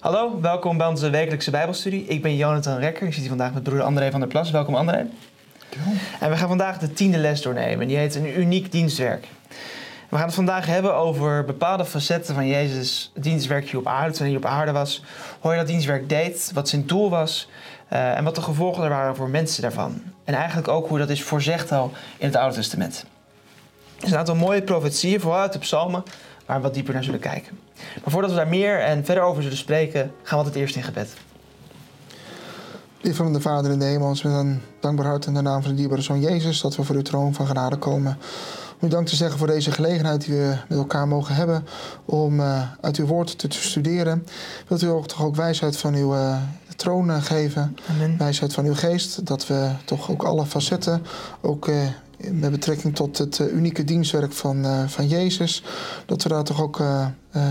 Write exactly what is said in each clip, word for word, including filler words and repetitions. Hallo, welkom bij onze wekelijkse Bijbelstudie. Ik ben Jonathan Rekker. Ik zit hier vandaag met broeder André van der Plas. Welkom André. En we gaan vandaag de tiende les doornemen. En die heet een uniek dienstwerk. We gaan het vandaag hebben over bepaalde facetten van Jezus' dienstwerk hier op aarde. Toen hij op aarde was, hoe hij dat dienstwerk deed, wat zijn doel was uh, en wat de gevolgen er waren voor mensen daarvan. En eigenlijk ook hoe dat is voorzegd al in het Oude Testament. Er zijn een aantal mooie profetieën, vooral uit de psalmen, waar we wat dieper naar zullen kijken. Maar voordat we daar meer en verder over zullen spreken, gaan we altijd eerst in gebed. Lieve de Vader, in de hemel, ons met een dankbaar hart in de naam van de dierbare Zoon Jezus, dat we voor uw troon van genade komen. Om u dank te zeggen voor deze gelegenheid die we met elkaar mogen hebben om uh, uit uw woord te, te studeren. Wilt u ook, toch ook wijsheid van uw uh, troon uh, geven, Amen. Wijsheid van uw geest, dat we toch ook alle facetten, ook uh, met betrekking tot het uh, unieke dienstwerk van, uh, van Jezus, dat we daar toch ook uh, uh,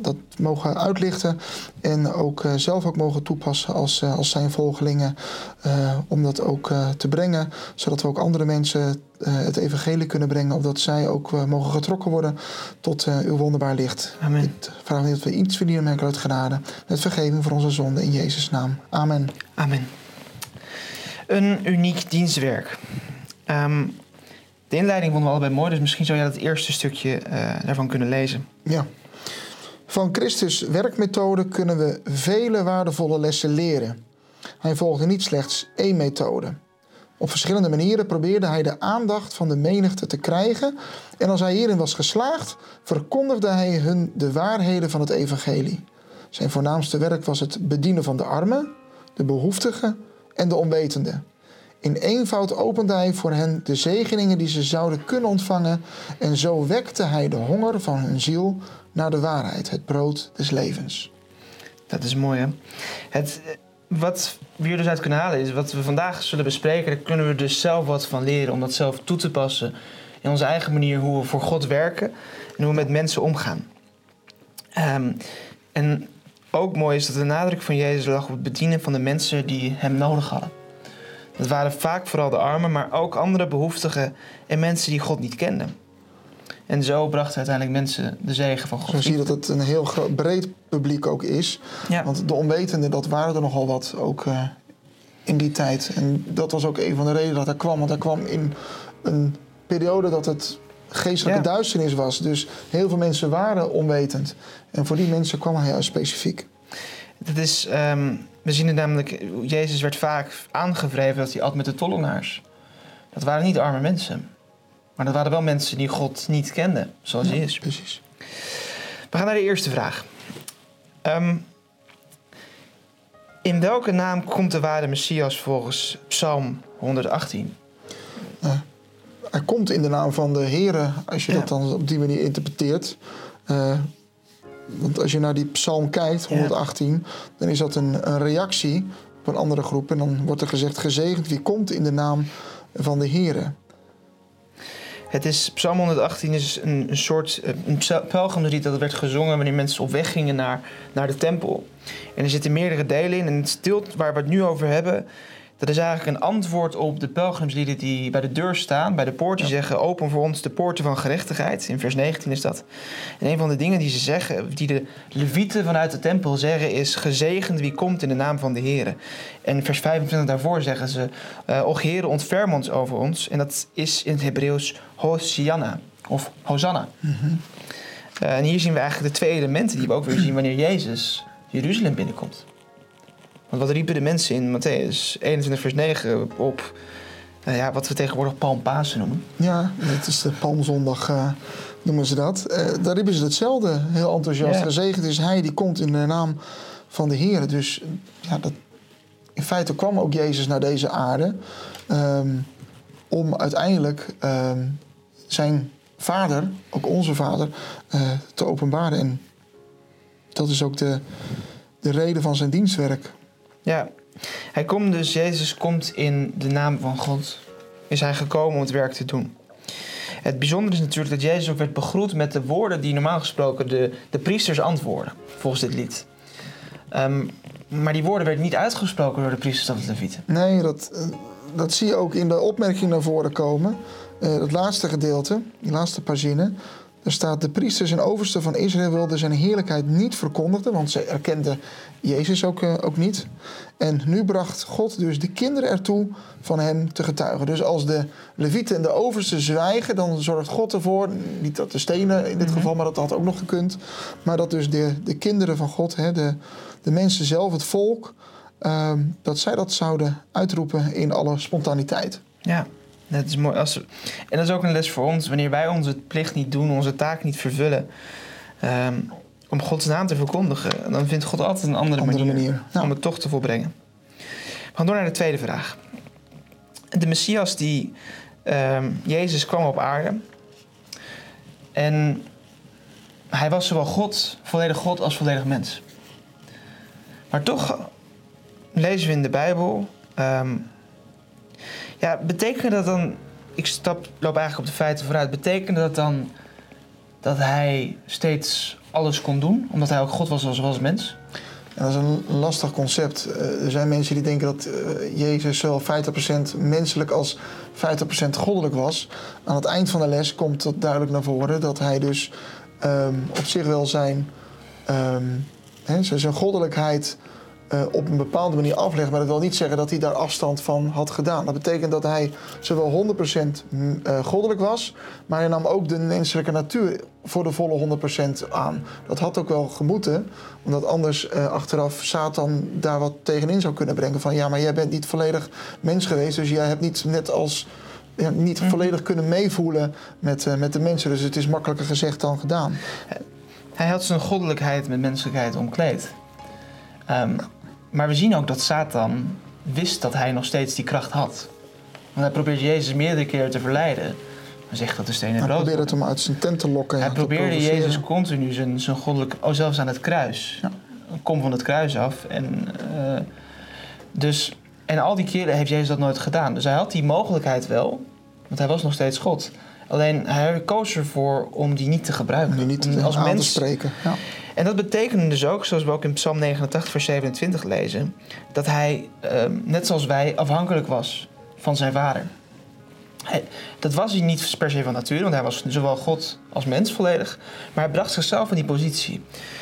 dat mogen uitlichten en ook uh, zelf ook mogen toepassen als, uh, als zijn volgelingen, uh, om dat ook uh, te brengen, zodat we ook andere mensen Uh, het evangelie kunnen brengen, opdat zij ook uh, mogen getrokken worden tot uh, uw wonderbaar licht. Amen. Ik vraag niet dat we iets verdienen, maar uit genade, met vergeving voor onze zonden in Jezus' naam. Amen. Amen. Een uniek dienstwerk. Um, de inleiding vonden we allebei mooi, dus misschien zou jij dat eerste stukje uh, daarvan kunnen lezen. Ja. Van Christus' werkmethode kunnen we vele waardevolle lessen leren. Hij volgde niet slechts één methode. Op verschillende manieren probeerde hij de aandacht van de menigte te krijgen. En als hij hierin was geslaagd, verkondigde hij hun de waarheden van het evangelie. Zijn voornaamste werk was het bedienen van de armen, de behoeftigen en de onwetenden. In eenvoud opende hij voor hen de zegeningen die ze zouden kunnen ontvangen. En zo wekte hij de honger van hun ziel naar de waarheid, het brood des levens. Dat is mooi, hè? Het... Wat we hier dus uit kunnen halen is, wat we vandaag zullen bespreken, daar kunnen we dus zelf wat van leren om dat zelf toe te passen in onze eigen manier hoe we voor God werken en hoe we met mensen omgaan. Um, en ook mooi is dat de nadruk van Jezus lag op het bedienen van de mensen die hem nodig hadden. Dat waren vaak vooral de armen, maar ook andere behoeftigen en mensen die God niet kenden. En zo brachten uiteindelijk mensen de zegen van God. Zo zie je dat het een heel groot, breed publiek ook is. Ja. Want de onwetenden, dat waren er nogal wat ook uh, in die tijd. En dat was ook een van de redenen dat hij kwam. Want hij kwam in een periode dat het geestelijke ja. duisternis was. Dus heel veel mensen waren onwetend. En voor die mensen kwam hij juist specifiek. Dat is, um, we zien het namelijk, Jezus werd vaak aangevreven dat hij at met de tollenaars. Dat waren niet arme mensen. Maar dat waren wel mensen die God niet kenden, zoals ja, hij is. Precies. We gaan naar de eerste vraag. Um, in welke naam komt de ware Messias volgens Psalm honderdachttien? Uh, hij komt in de naam van de Here, als je ja. dat dan op die manier interpreteert. Uh, want als je naar die psalm kijkt, honderdachttien, ja. dan is dat een, een reactie op een andere groep. En dan wordt er gezegd, gezegend wie komt in de naam van de Here. Het is, Psalm honderdachttien is een, een soort een pelgrimslied dat werd gezongen wanneer mensen op weg gingen naar, naar de tempel. En er zitten meerdere delen in. En het stilt waar we het nu over hebben, dat is eigenlijk een antwoord op de pelgrimslieden die bij de deur staan, bij de poort, die ja. zeggen open voor ons de poorten van gerechtigheid. In vers negentien is dat. En een van de dingen die ze zeggen, die de levieten vanuit de tempel zeggen, is gezegend wie komt in de naam van de Here. En vers vijfentwintig daarvoor zeggen ze, och Here, ontferm ons over ons. En dat is in het Hebreeuws Hosanna of Hosanna. Mm-hmm. Uh, en hier zien we eigenlijk de twee elementen die we ook weer zien wanneer Jezus Jeruzalem binnenkomt. Want wat riepen de mensen in Matteüs eenentwintig vers negen op uh, ja, wat we tegenwoordig Palmpasen noemen? Ja, dat is de Palmzondag uh, noemen ze dat. Uh, daar riepen ze hetzelfde, heel enthousiast. Ja. Gezegend is hij die komt in de naam van de Here. Dus ja, dat, in feite kwam ook Jezus naar deze aarde um, om uiteindelijk um, zijn vader, ook onze vader, uh, te openbaren. En dat is ook de, de reden van zijn dienstwerk. Ja, hij komt dus, Jezus komt in de naam van God. Is hij gekomen om het werk te doen. Het bijzondere is natuurlijk dat Jezus ook werd begroet met de woorden die normaal gesproken de, de priesters antwoorden, volgens dit lied. Um, maar die woorden werden niet uitgesproken door de priesters van de Levieten. Nee, dat, dat zie je ook in de opmerking naar voren komen. Uh, dat laatste gedeelte, die laatste pagina. Daar staat, de priesters en oversten van Israël wilden zijn heerlijkheid niet verkondigen, want zij erkenden Jezus ook, uh, ook niet. En nu bracht God dus de kinderen ertoe van hem te getuigen. Dus als de levieten en de oversten zwijgen, dan zorgt God ervoor, niet dat de stenen in dit geval, maar dat had ook nog gekund, maar dat dus de, de kinderen van God, hè, de, de mensen zelf, het volk, uh, dat zij dat zouden uitroepen in alle spontaniteit. Ja. Dat is mooi. Als we, en dat is ook een les voor ons. Wanneer wij onze plicht niet doen, onze taak niet vervullen, um, om Gods naam te verkondigen, dan vindt God altijd een andere, andere manier, manier. Nou. om het toch te volbrengen. We gaan door naar de tweede vraag. De Messias, die um, Jezus kwam op aarde. En hij was zowel God, volledig God, als volledig mens. Maar toch lezen we in de Bijbel... Um, Ja, betekende dat dan... Ik stap, loop eigenlijk op de feiten vooruit. Betekende dat dan dat hij steeds alles kon doen? Omdat hij ook God was als, als mens? Ja, dat is een lastig concept. Er zijn mensen die denken dat Jezus zowel vijftig procent menselijk als vijftig procent goddelijk was. Aan het eind van de les komt dat duidelijk naar voren. Dat hij dus um, op zich wel zijn, um, hè, zijn goddelijkheid... Uh, op een bepaalde manier aflegt, maar dat wil niet zeggen dat hij daar afstand van had gedaan. Dat betekent dat hij zowel honderd procent uh, goddelijk was, maar hij nam ook de menselijke natuur voor de volle honderd procent aan. Dat had ook wel gemoeten, omdat anders uh, achteraf Satan daar wat tegenin zou kunnen brengen. Van ja, maar jij bent niet volledig mens geweest, dus jij hebt niet net als... Ja, niet mm. volledig kunnen meevoelen met, uh, met de mensen. Dus het is makkelijker gezegd dan gedaan. Hij had zijn goddelijkheid met menselijkheid omkleed. Um, Maar we zien ook dat Satan wist dat hij nog steeds die kracht had. Want hij probeert Jezus meerdere keren te verleiden. Hij zegt dat de stenen brood. Hij probeerde het om uit zijn tent te lokken. Hij probeerde Jezus continu zijn, zijn goddelijke... Oh, zelfs aan het kruis. Ja. Kom van het kruis af. En, uh, dus, en al die keren heeft Jezus dat nooit gedaan. Dus hij had die mogelijkheid wel. Want hij was nog steeds God. Alleen hij koos ervoor om die niet te gebruiken. Om die niet om, als aan mens te spreken. Ja. En dat betekent dus ook, zoals we ook in Psalm negenentachtig vers zevenentwintig lezen... dat hij, uh, net zoals wij, afhankelijk was van zijn vader. Hij, dat was hij niet per se van nature, want hij was zowel God als mens volledig... maar hij bracht zichzelf in die positie.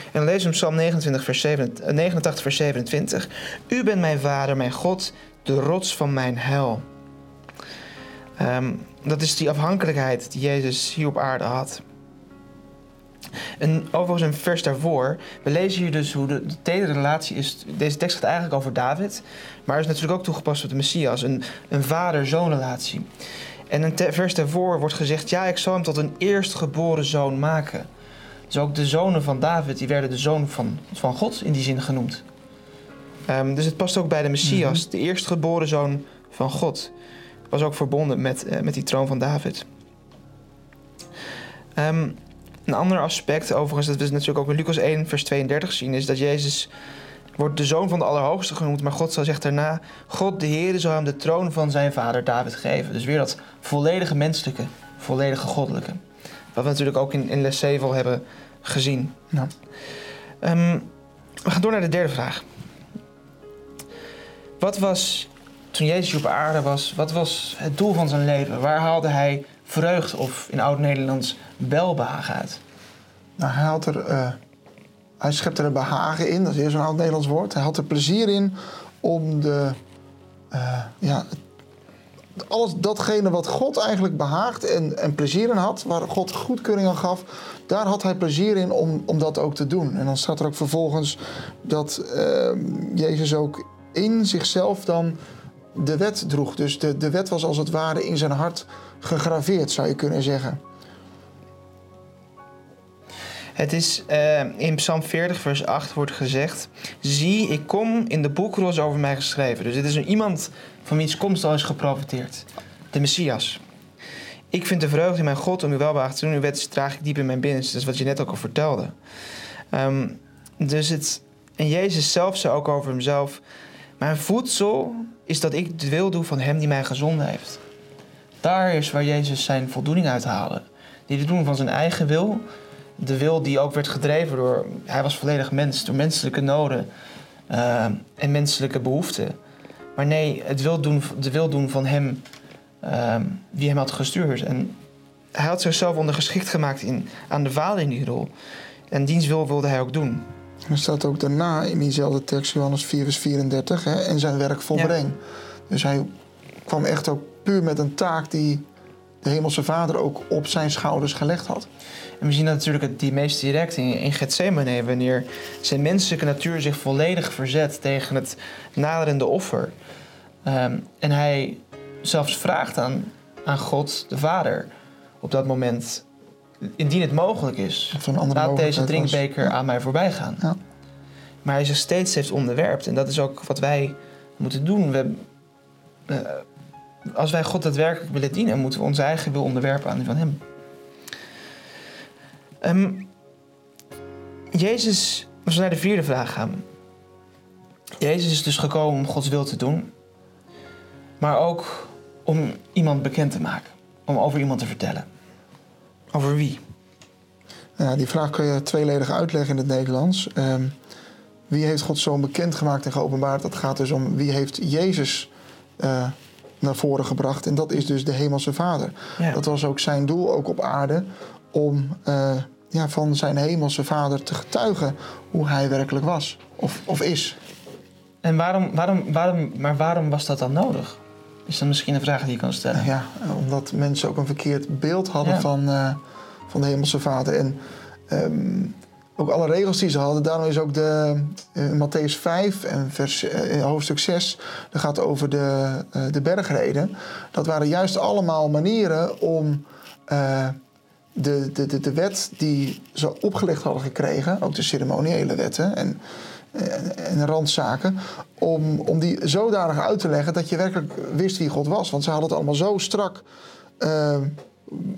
En dan lezen we in Psalm negenentachtig vers zevenentwintig... U bent mijn vader, mijn God, de rots van mijn heil. Um, dat is die afhankelijkheid die Jezus hier op aarde had... En overigens een vers daarvoor. We lezen hier dus hoe de, de tedere relatie is. Deze tekst gaat eigenlijk over David. Maar is natuurlijk ook toegepast op de Messias. Een, een vader-zoon relatie. En een te, vers daarvoor wordt gezegd... Ja, ik zal hem tot een eerstgeboren zoon maken. Dus ook de zonen van David... die werden de zoon van, van God in die zin genoemd. Um, dus het past ook bij de Messias. Mm-hmm. De eerstgeboren zoon van God. Was ook verbonden met, uh, met die troon van David. Um, Een ander aspect, overigens, dat we natuurlijk ook in Lukas één, vers tweeëndertig zien... is dat Jezus wordt de zoon van de Allerhoogste genoemd... maar God zegt daarna... God de Heere zal hem de troon van zijn vader David geven. Dus weer dat volledige menselijke, volledige goddelijke. Wat we natuurlijk ook in, in les zeven al hebben gezien. Ja. Um, we gaan door naar de derde vraag. Wat was, toen Jezus op aarde was... wat was het doel van zijn leven? Waar haalde hij... vreugd of in oud-Nederlands welbehagen uit? Nou, hij, had er, uh, hij schept er een behagen in, dat is weer zo'n oud-Nederlands woord. Hij had er plezier in om de, uh, ja, alles datgene wat God eigenlijk behaagt en, en plezier in had, waar God goedkeuring aan gaf, daar had hij plezier in om, om dat ook te doen. En dan staat er ook vervolgens dat uh, Jezus ook in zichzelf dan de wet droeg. Dus de, de wet was als het ware in zijn hart gegraveerd, zou je kunnen zeggen. Het is uh, in Psalm veertig, vers acht wordt gezegd... Zie, ik kom in de boekrol over mij geschreven. Dus dit is een iemand van wiens komst al is geprofiteerd. De Messias. Ik vind de vreugde in mijn God om uw welbehagen te doen. Uw wet draag ik diep in mijn binnenste. Dat is wat je net ook al vertelde. Um, dus het... En Jezus zelf zei ook over hemzelf... Mijn voedsel is dat ik de wil doe van hem die mij gezonden heeft. Daar is waar Jezus zijn voldoening uit haalde. Die doen van zijn eigen wil. De wil die ook werd gedreven door... Hij was volledig mens, door menselijke noden uh, en menselijke behoeften. Maar nee, het wil doen, de wil doen van hem uh, die hem had gestuurd. En hij had zichzelf ondergeschikt gemaakt in, aan de Vader in die rol. En diens wil wilde hij ook doen. Er staat ook daarna in diezelfde tekst, Johannes vier vers vierendertig, hè, en zijn werk volbreng. Ja. Dus hij kwam echt ook puur met een taak die de hemelse Vader ook op zijn schouders gelegd had. En we zien dat natuurlijk die meest direct in, in Gethsemane, wanneer zijn menselijke natuur zich volledig verzet tegen het naderende offer. Um, en hij zelfs vraagt aan, aan God, de Vader, op dat moment, indien het mogelijk is, laat deze drinkbeker was. aan mij voorbij gaan. Ja. Maar hij zich steeds heeft onderwerpt. En dat is ook wat wij moeten doen. We, uh, als wij God daadwerkelijk willen dienen, moeten we onze eigen wil onderwerpen aan die van hem. Um, Jezus, als we naar de vierde vraag gaan. Jezus is dus gekomen om Gods wil te doen. Maar ook om iemand bekend te maken. Om over iemand te vertellen. Over wie? Ja, die vraag kun je tweeledig uitleggen in het Nederlands. Um, wie heeft Gods Zoon bekendgemaakt en geopenbaard? Dat gaat dus om wie heeft Jezus uh, naar voren gebracht. En dat is dus de hemelse Vader. Ja. Dat was ook zijn doel, ook op aarde, om uh, ja, van zijn hemelse Vader te getuigen hoe hij werkelijk was of, of is. En waarom, waarom, waarom, maar waarom was dat dan nodig? Is dat misschien een vraag die je kan stellen? Ja, omdat mensen ook een verkeerd beeld hadden ja. van, uh, van de hemelse Vader. En um, ook alle regels die ze hadden. Daarom is ook de uh, Matteüs vijf en vers, uh, hoofdstuk zes... dat gaat over de, uh, de bergreden. Dat waren juist allemaal manieren om uh, de, de, de, de wet die ze opgelegd hadden gekregen, ook de ceremoniële wetten en, en randzaken, om, om die zodanig uit te leggen dat je werkelijk wist wie God was. Want ze hadden het allemaal zo strak, uh,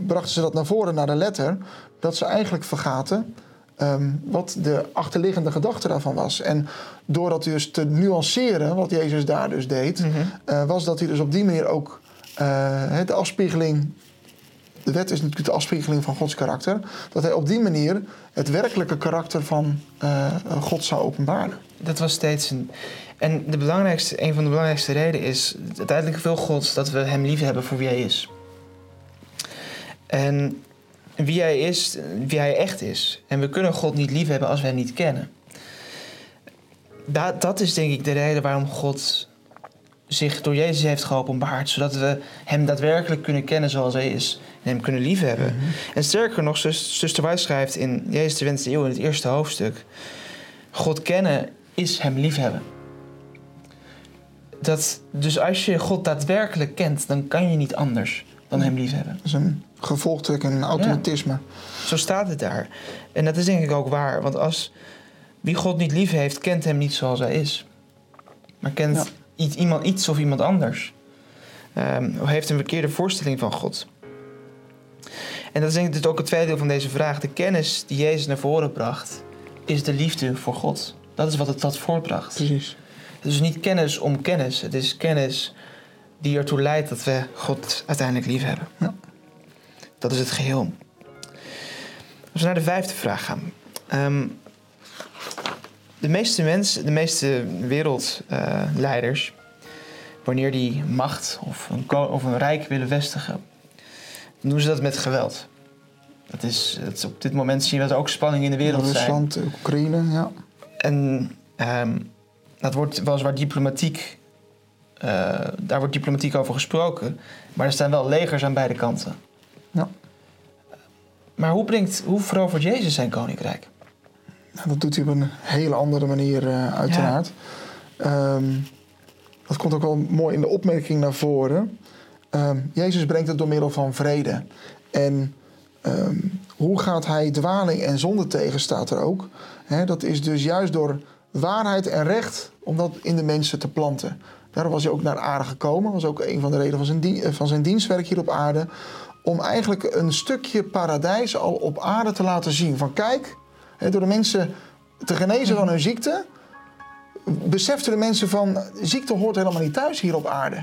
brachten ze dat naar voren, naar de letter, dat ze eigenlijk vergaten um, wat de achterliggende gedachte daarvan was. En door dat dus te nuanceren, wat Jezus daar dus deed, mm-hmm. uh, was dat hij dus op die manier ook uh, de afspiegeling, de wet is natuurlijk de afspiegeling van Gods karakter, dat hij op die manier het werkelijke karakter van uh, God zou openbaren. Dat was steeds een... En de belangrijkste, een van de belangrijkste redenen is, uiteindelijk wil God dat we hem lief hebben voor wie hij is. En wie hij is, wie hij echt is. En we kunnen God niet lief hebben als we hem niet kennen. Dat, dat is denk ik de reden waarom God zich door Jezus heeft geopenbaard, zodat we hem daadwerkelijk kunnen kennen zoals hij is en hem kunnen liefhebben. Mm-hmm. En sterker nog, zuster White schrijft in Jezus de twintigste eeuw in het eerste hoofdstuk, God kennen is hem liefhebben. Dat, dus als je God daadwerkelijk kent, dan kan je niet anders dan hem liefhebben. Dat is een gevolgtrekking, een automatisme. Ja, zo staat het daar. En dat is denk ik ook waar, want als wie God niet lief heeft, kent hem niet zoals hij is. Maar kent... Ja. Iets, iemand, iets of iemand anders. Um, heeft een verkeerde voorstelling van God. En dat is denk ik ook het tweede deel van deze vraag. De kennis die Jezus naar voren bracht, is de liefde voor God. Dat is wat het dat voortbracht. Precies. Het is dus niet kennis om kennis. Het is kennis die ertoe leidt dat we God uiteindelijk lief hebben. Ja. Dat is het geheel. Als we naar de vijfde vraag gaan. Um, De meeste mensen, de meeste wereldleiders, uh, wanneer die macht of een, ko- of een rijk willen vestigen, doen ze dat met geweld. Dat is, dat is, op dit moment zien we dat er ook spanning in de wereld zijn. Rusland, Oekraïne, ja. En um, dat wordt weliswaar diplomatiek, uh, daar wordt diplomatiek over gesproken, maar er staan wel legers aan beide kanten. Ja. Maar hoe, brengt, hoe verovert Jezus zijn koninkrijk? Nou, dat doet hij op een hele andere manier, uh, uiteraard. Ja. Um, dat komt ook wel mooi in de opmerking naar voren. Um, Jezus brengt het door middel van vrede. En um, hoe gaat hij dwaling en zonde tegen, staat er ook. He, dat is dus juist door waarheid en recht om dat in de mensen te planten. Daarom was hij ook naar aarde gekomen. Dat was ook een van de redenen van zijn, dien- van zijn dienstwerk hier op aarde. Om eigenlijk een stukje paradijs al op aarde te laten zien. Van kijk... Door de mensen te genezen van hun ziekte, beseften de mensen van ziekte hoort helemaal niet thuis hier op aarde.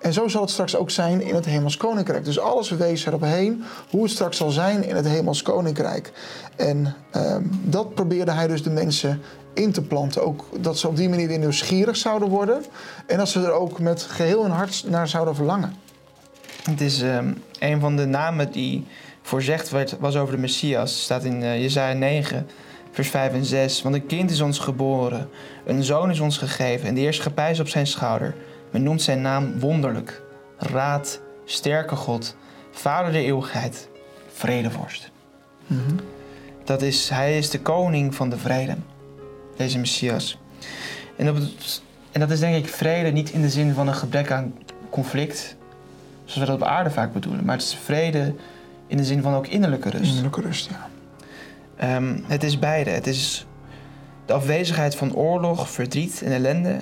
En zo zal het straks ook zijn in het Hemels Koninkrijk. Dus alles wees erop heen hoe het straks zal zijn in het Hemels Koninkrijk. En uh, dat probeerde hij dus de mensen in te planten. Ook dat ze op die manier weer nieuwsgierig zouden worden. En dat ze er ook met geheel hun hart naar zouden verlangen. Het is um, een van de namen die voorzegd werd, was over de Messias. Het staat in uh, Jesaja negen, vers vijf en zes. Want een kind is ons geboren, een zoon is ons gegeven en de heerschappij is op zijn schouder. Men noemt zijn naam wonderlijk, raad, sterke God, vader der eeuwigheid, vredevorst. Mm-hmm. Dat is, hij is de koning van de vrede, deze Messias. En, op het, en dat is denk ik vrede niet in de zin van een gebrek aan conflict, zoals we dat op aarde vaak bedoelen, maar het is vrede in de zin van ook innerlijke rust. Innerlijke rust, ja. Um, het is beide. Het is de afwezigheid van oorlog, verdriet en ellende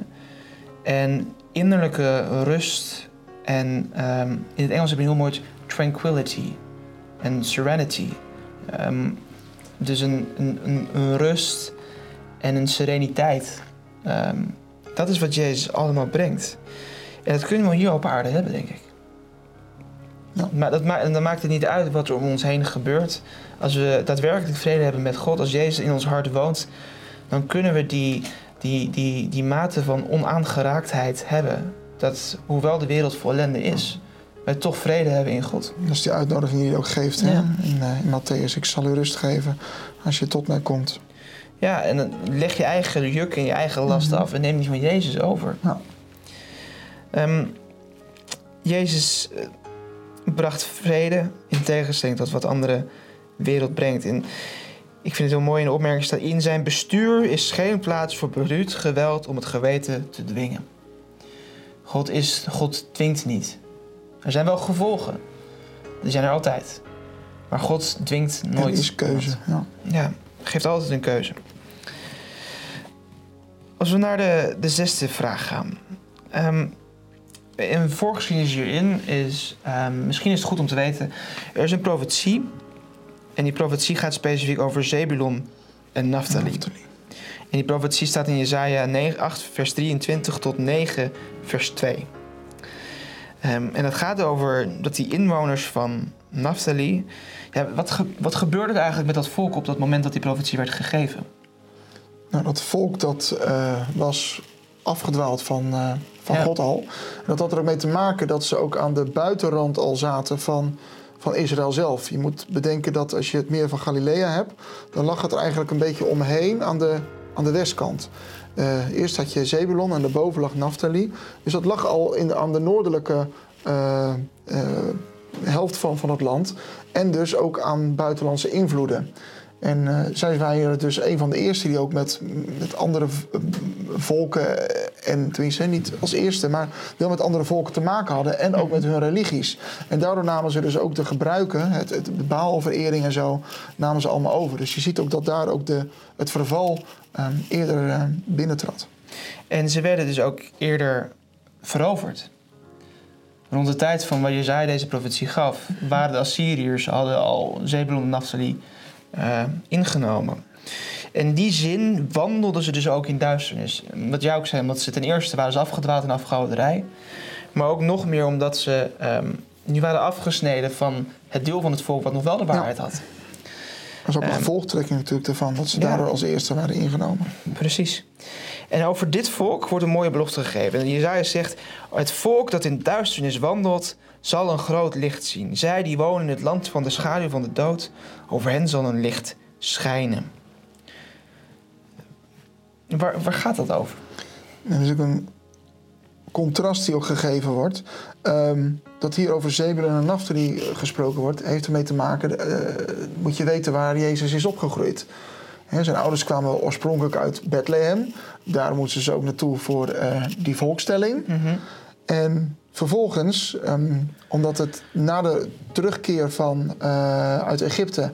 en innerlijke rust en um, in het Engels heb je een heel mooi woord, tranquility en serenity. Um, dus een, een, een, een rust en een sereniteit. Um, dat is wat Jezus allemaal brengt. En dat kunnen we hier op aarde hebben, denk ik. Ja. Maar dat ma- en dan maakt het niet uit wat er om ons heen gebeurt. Als we daadwerkelijk vrede hebben met God, als Jezus in ons hart woont, dan kunnen we die, die, die, die mate van onaangeraaktheid hebben. Dat hoewel de wereld vol ellende is, wij toch vrede hebben in God. Dat is die uitnodiging die je ook geeft, hè? Ja. In, in Matteüs, ik zal u rust geven als je tot mij komt. Ja, en dan leg je eigen juk en je eigen last mm-hmm. af en neem die van Jezus over. Nou. Um, Jezus bracht vrede in tegenstelling tot wat andere wereld brengt. En ik vind het heel mooi in de opmerking staat: in zijn bestuur is geen plaats voor bruut geweld om het geweten te dwingen. God is, God dwingt niet. Er zijn wel gevolgen. Die zijn er altijd. Maar God dwingt nooit. Het is keuze. Ja. ja, geeft altijd een keuze. Als we naar de, de zesde vraag gaan. Um, Een voorgeschiedenis hierin is, um, misschien is het goed om te weten, er is een profetie en die profetie gaat specifiek over Zebulon en Naphtali. Naphtali. En die profetie staat in Jesaja negen, acht vers drieëntwintig tot negen vers twee. Um, en dat gaat over dat die inwoners van Naphtali, ja, wat, ge- wat gebeurde er eigenlijk met dat volk op dat moment dat die profetie werd gegeven? Nou, dat volk dat uh, was afgedwaald van... Uh... van ja. God al. Dat had er ook mee te maken dat ze ook aan de buitenrand al zaten van, van Israël zelf. Je moet bedenken dat als je het meer van Galilea hebt, dan lag het er eigenlijk een beetje omheen aan de, aan de westkant. Uh, eerst had je Zebulon en daarboven lag Naphtali. Dus dat lag al in de, aan de noordelijke uh, uh, helft van, van het land. En dus ook aan buitenlandse invloeden. En uh, zij waren dus een van de eerste die ook met, met andere v- volken, en tenminste niet als eerste, maar wel met andere volken te maken hadden en ook met hun religies. En daardoor namen ze dus ook de gebruiken, het, het, de Baalverering en zo, namen ze allemaal over. Dus je ziet ook dat daar ook de, het verval um, eerder um, binnentrad. En ze werden dus ook eerder veroverd. Rond de tijd van waar Jesaja deze profetie gaf, waren de Assyriërs, hadden al Zebulon en Naphtali Uh, ingenomen. In die zin wandelden ze dus ook in duisternis. Wat jij ook zei, omdat ze ten eerste waren ze afgedwaald in afgoderij, maar ook nog meer omdat ze um, nu waren afgesneden van het deel van het volk wat nog wel de waarheid ja. had. Dat was ook een um, gevolgtrekking natuurlijk daarvan, dat ze ja. daardoor als eerste waren ingenomen. Precies. En over dit volk wordt een mooie belofte gegeven. En Jesaja zegt, het volk dat in duisternis wandelt, zal een groot licht zien. Zij die wonen in het land van de schaduw van de dood, over hen zal een licht schijnen. Waar, waar gaat dat over? Er is ook een contrast die ook gegeven wordt. Um, dat hier over Zebulon en Naphtali gesproken wordt, heeft ermee te maken, uh, moet je weten waar Jezus is opgegroeid. He, zijn ouders kwamen oorspronkelijk uit Bethlehem. Daar moesten ze ook naartoe voor uh, die volkstelling. Mm-hmm. En vervolgens, um, omdat het na de terugkeer van, uh, uit Egypte...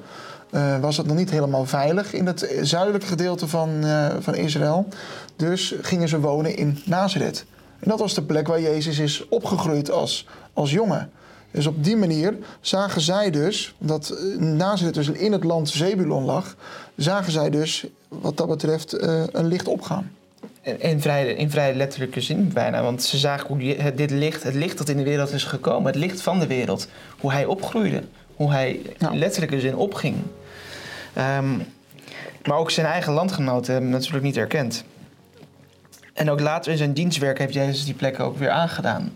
Uh, was het nog niet helemaal veilig in het zuidelijke gedeelte van, uh, van Israël. Dus gingen ze wonen in Nazareth. En dat was de plek waar Jezus is opgegroeid als, als jongen. Dus op die manier zagen zij dus, omdat Nazareth dus in het land Zebulon lag, zagen zij dus wat dat betreft uh, een licht opgaan. In vrij, in vrij letterlijke zin bijna, want ze zagen hoe het, dit licht, het licht dat in de wereld is gekomen, het licht van de wereld, hoe hij opgroeide, hoe hij in letterlijke zin opging. Um, maar ook zijn eigen landgenoten hebben hem natuurlijk niet erkend. En ook later in zijn dienstwerk heeft Jezus die plekken ook weer aangedaan.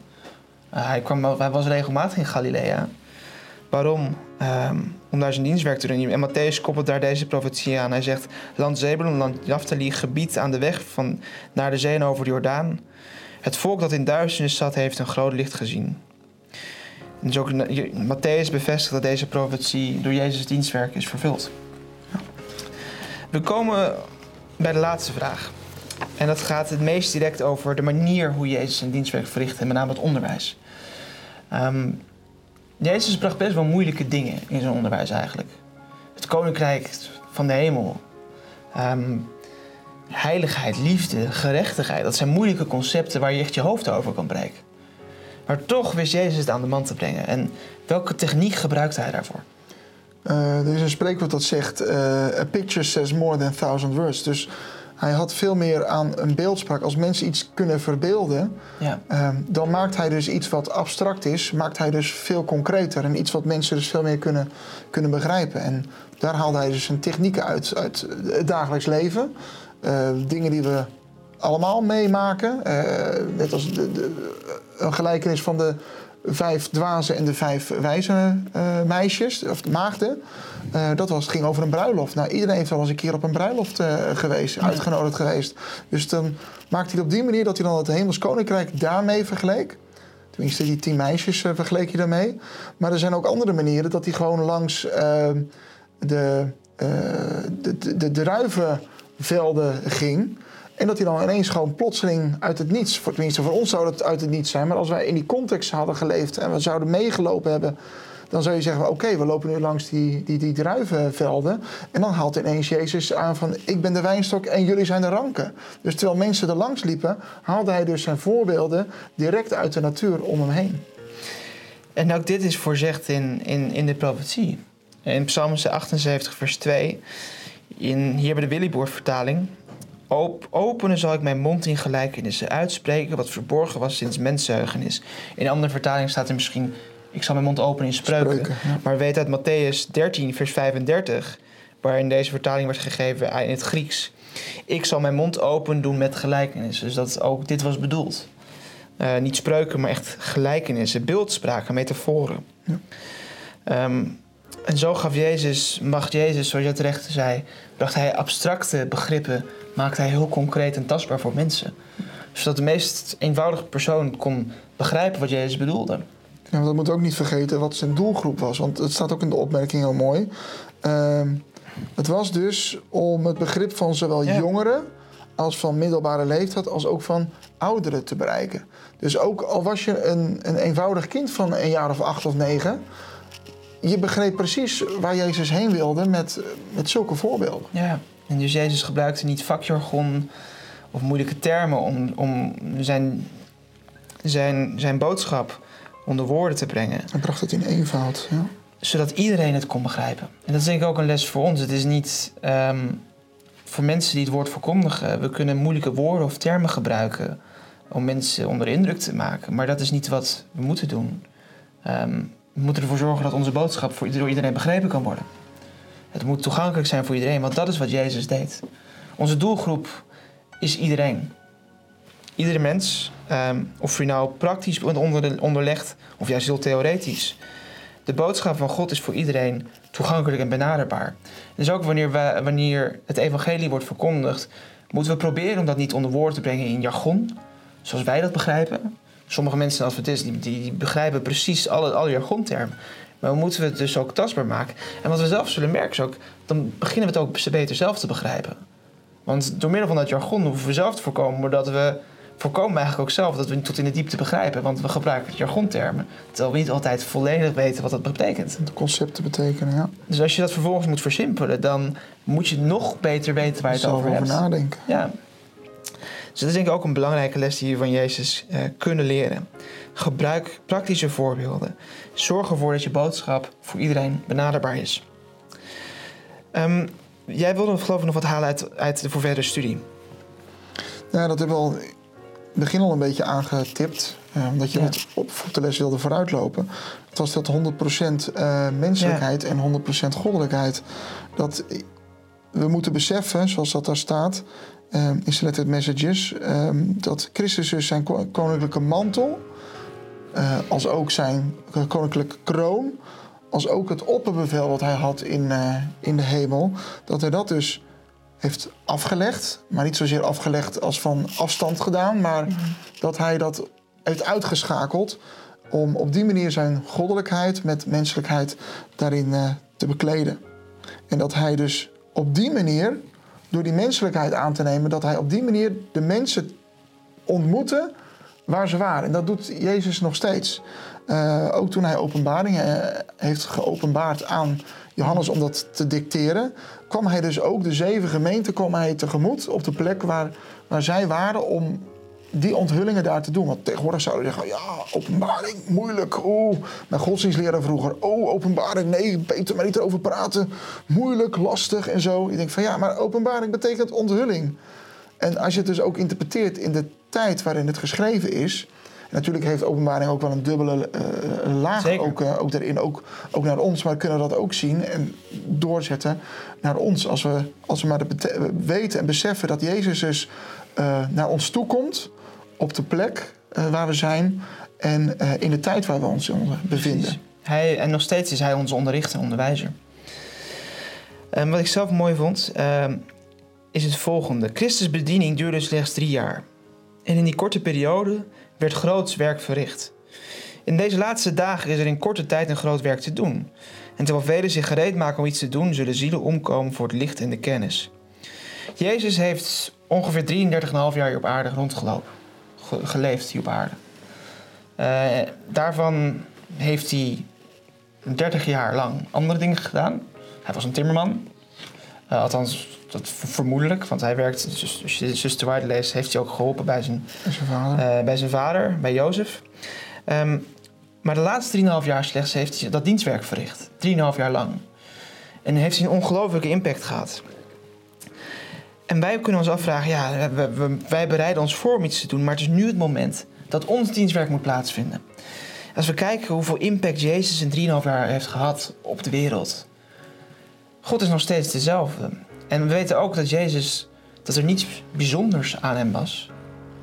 Uh, hij, kwam, hij was regelmatig in Galilea. Waarom? Um, om daar zijn dienstwerk te doen. En Matteüs koppelt daar deze profetie aan. Hij zegt, land Zebulon, land Naphtali, gebied aan de weg van, naar de zee en over de Jordaan. Het volk dat in duisternis zat, heeft een groot licht gezien. En dus ook Matteüs bevestigt dat deze profetie door Jezus' dienstwerk is vervuld. Ja. We komen bij de laatste vraag. En dat gaat het meest direct over de manier hoe Jezus zijn dienstwerk verricht. En met name het onderwijs. Um, Jezus bracht best wel moeilijke dingen in zijn onderwijs eigenlijk. Het koninkrijk van de hemel. Um, heiligheid, liefde, gerechtigheid. Dat zijn moeilijke concepten waar je echt je hoofd over kan breken. Maar toch wist Jezus het aan de man te brengen. En welke techniek gebruikte hij daarvoor? Uh, er is een spreekwoord dat zegt... Uh, a picture says more than a thousand words. Dus hij had veel meer aan een beeldspraak. Als mensen iets kunnen verbeelden... Ja. Uh, dan maakt hij dus iets wat abstract is... maakt hij dus veel concreter. En iets wat mensen dus veel meer kunnen, kunnen begrijpen. En daar haalde hij dus zijn technieken uit. Uit het dagelijks leven. Uh, dingen die we allemaal meemaken. Uh, net als de, de, een gelijkenis van de vijf dwazen en de vijf wijze uh, meisjes, of maagden. Uh, dat was, ging over een bruiloft. Nou, iedereen heeft wel eens een keer op een bruiloft uh, geweest, uitgenodigd geweest. Dus dan maakte hij het op die manier dat hij dan het Hemels Koninkrijk daarmee vergeleek. Tenminste, die tien meisjes uh, vergeleek hij daarmee. Maar er zijn ook andere manieren dat hij gewoon langs uh, de, uh, de, de, de druivenvelden ging. En dat hij dan ineens gewoon plotseling uit het niets... Voor, tenminste, voor ons zou dat uit het niets zijn... maar als wij in die context hadden geleefd... en we zouden meegelopen hebben... dan zou je zeggen, oké, okay, we lopen nu langs die, die, die druivenvelden... en dan haalt ineens Jezus aan van... ik ben de wijnstok en jullie zijn de ranken. Dus terwijl mensen er langs liepen... haalde hij dus zijn voorbeelden direct uit de natuur om hem heen. En ook dit is voorzegd in, in, in de profetie. In Psalm achtenzeventig, vers twee... In, hier bij de Willibrordvertaling... Op, openen zal ik mijn mond in gelijkenissen uitspreken wat verborgen was sinds mensheugenis. In een andere vertaling staat er misschien, ik zal mijn mond openen in spreuken. spreuken ja. Maar weet uit Matteüs dertien, vers vijfendertig, waarin deze vertaling werd gegeven in het Grieks. Ik zal mijn mond open doen met gelijkenissen. Dus dat ook dit was bedoeld. Uh, niet spreuken, maar echt gelijkenissen, beeldspraken, metaforen. Ja. Um, en zo gaf Jezus, mag Jezus, zoals je terecht zei, bracht hij abstracte begrippen... maakte hij heel concreet en tastbaar voor mensen. Zodat de meest eenvoudige persoon kon begrijpen wat Jezus bedoelde. Ja, maar dat moet ook niet vergeten wat zijn doelgroep was. Want het staat ook in de opmerking heel mooi. Uh, het was dus om het begrip van zowel ja. jongeren... als van middelbare leeftijd, als ook van ouderen te bereiken. Dus ook al was je een, een eenvoudig kind van een jaar of acht of negen... je begreep precies waar Jezus heen wilde met, met zulke voorbeelden. Ja. En dus Jezus gebruikte niet vakjargon of moeilijke termen om, om zijn, zijn, zijn boodschap onder woorden te brengen. Hij bracht het in eenvoud, ja. Zodat iedereen het kon begrijpen. En dat is denk ik ook een les voor ons. Het is niet um, voor mensen die het woord verkondigen. We kunnen moeilijke woorden of termen gebruiken om mensen onder indruk te maken. Maar dat is niet wat we moeten doen. Um, we moeten ervoor zorgen dat onze boodschap voor, door iedereen begrepen kan worden. Het moet toegankelijk zijn voor iedereen, want dat is wat Jezus deed. Onze doelgroep is iedereen. Iedere mens, um, of je nou praktisch onder, onderlegt of juist heel theoretisch. De boodschap van God is voor iedereen toegankelijk en benaderbaar. Dus ook wanneer, we, wanneer het evangelie wordt verkondigd... moeten we proberen om dat niet onder woorden te brengen in jargon, zoals wij dat begrijpen. Sommige mensen, adventisten, die, die begrijpen precies alle, alle jargontermen. Maar we moeten het dus ook tastbaar maken. En wat we zelf zullen merken is ook... dan beginnen we het ook beter zelf te begrijpen. Want door middel van dat jargon hoeven we zelf te voorkomen... maar dat we voorkomen eigenlijk ook zelf dat we niet tot in de diepte begrijpen. Want we gebruiken het jargontermen. Terwijl we niet altijd volledig weten wat dat betekent. De concepten betekenen, ja. Dus als je dat vervolgens moet versimpelen... dan moet je nog beter weten waar je het over hebt. Zelf over nadenken. Ja. Dus dat is denk ik ook een belangrijke les die we van Jezus eh, kunnen leren. Gebruik praktische voorbeelden. Zorg ervoor dat je boodschap voor iedereen benaderbaar is. Um, jij wilde geloof ik nog wat halen uit, uit de voor verdere studie. Ja, dat hebben we al in het begin al een beetje aangetipt. Eh, omdat je ja. met op, op de les wilde vooruitlopen. Het was dat honderd procent uh, menselijkheid ja. en honderd procent goddelijkheid. Dat we moeten beseffen, zoals dat daar staat... Uh, in Selected Messages, uh, dat Christus dus zijn koninklijke mantel Uh, als ook zijn koninklijke kroon. Als ook het opperbevel wat hij had in, uh, in de hemel. Dat hij dat dus heeft afgelegd. Maar niet zozeer afgelegd als van afstand gedaan. Maar mm-hmm. dat hij dat heeft uitgeschakeld. Om op die manier zijn goddelijkheid met menselijkheid daarin uh, te bekleden. En dat hij dus op die manier, door die menselijkheid aan te nemen, dat hij op die manier de mensen ontmoette waar ze waren. En dat doet Jezus nog steeds. Uh, ook toen hij openbaringen uh, heeft geopenbaard aan Johannes om dat te dicteren, kwam hij dus ook de zeven gemeenten kwam hij tegemoet op de plek waar, waar zij waren om die onthullingen daar te doen. Want tegenwoordig zouden ze zeggen, ja, openbaring, moeilijk. Oeh, mijn godsdienstleraar vroeger. Oh, openbaring, nee, beter maar niet erover praten. Moeilijk, lastig en zo. Je denkt van ja, maar openbaring betekent onthulling. En als je het dus ook interpreteert in de tijd waarin het geschreven is. Natuurlijk heeft openbaring ook wel een dubbele uh, laag ook, uh, ook daarin, ook, ook naar ons. Maar we kunnen dat ook zien en doorzetten naar ons. Als we, als we maar de bete- weten en beseffen dat Jezus dus uh, naar ons toe komt op de plek uh, waar we zijn en uh, in de tijd waar we ons onder bevinden. Hij, en nog steeds is hij onze onderrichter en onderwijzer. Um, wat ik zelf mooi vond, um, is het volgende. Christus' bediening duurde slechts drie jaar. En in die korte periode werd groots werk verricht. In deze laatste dagen is er in korte tijd een groot werk te doen. En terwijl velen zich gereed maken om iets te doen, zullen zielen omkomen voor het licht en de kennis. Jezus heeft ongeveer drieëndertig komma vijf jaar hier op aarde rondgelopen. Ge- geleefd hier op aarde. Uh, daarvan heeft hij dertig jaar lang andere dingen gedaan. Hij was een timmerman. Uh, althans, dat vermoedelijk, want hij werkt, als je Sister White leest, heeft hij ook geholpen bij zijn, zijn vader. Uh, bij zijn vader, bij Jozef. Um, maar de laatste drieënhalf jaar slechts heeft hij dat dienstwerk verricht. drieënhalf jaar lang. En heeft hij een ongelooflijke impact gehad. En wij kunnen ons afvragen, ja, we, we, wij bereiden ons voor om iets te doen, maar het is nu het moment dat ons dienstwerk moet plaatsvinden. Als we kijken hoeveel impact Jezus in drieënhalf jaar heeft gehad op de wereld. God is nog steeds dezelfde. En we weten ook dat Jezus, dat er niets bijzonders aan hem was.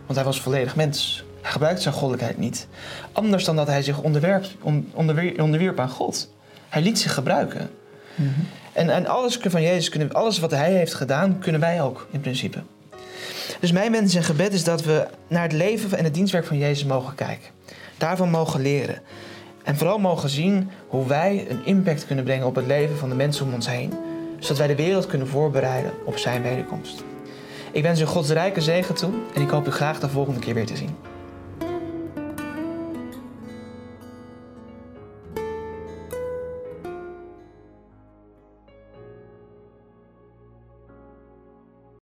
Want hij was volledig mens. Hij gebruikte zijn goddelijkheid niet. Anders dan dat hij zich onderwerp, onderwierp, onderwierp aan God. Hij liet zich gebruiken. Mm-hmm. En, en alles van Jezus, kunnen, alles wat hij heeft gedaan, kunnen wij ook in principe. Dus mijn wens en gebed is dat we naar het leven en het dienstwerk van Jezus mogen kijken. Daarvan mogen leren. En vooral mogen zien hoe wij een impact kunnen brengen op het leven van de mensen om ons heen. Zodat wij de wereld kunnen voorbereiden op zijn wederkomst. Ik wens u Gods rijke zegen toe en ik hoop u graag de volgende keer weer te zien.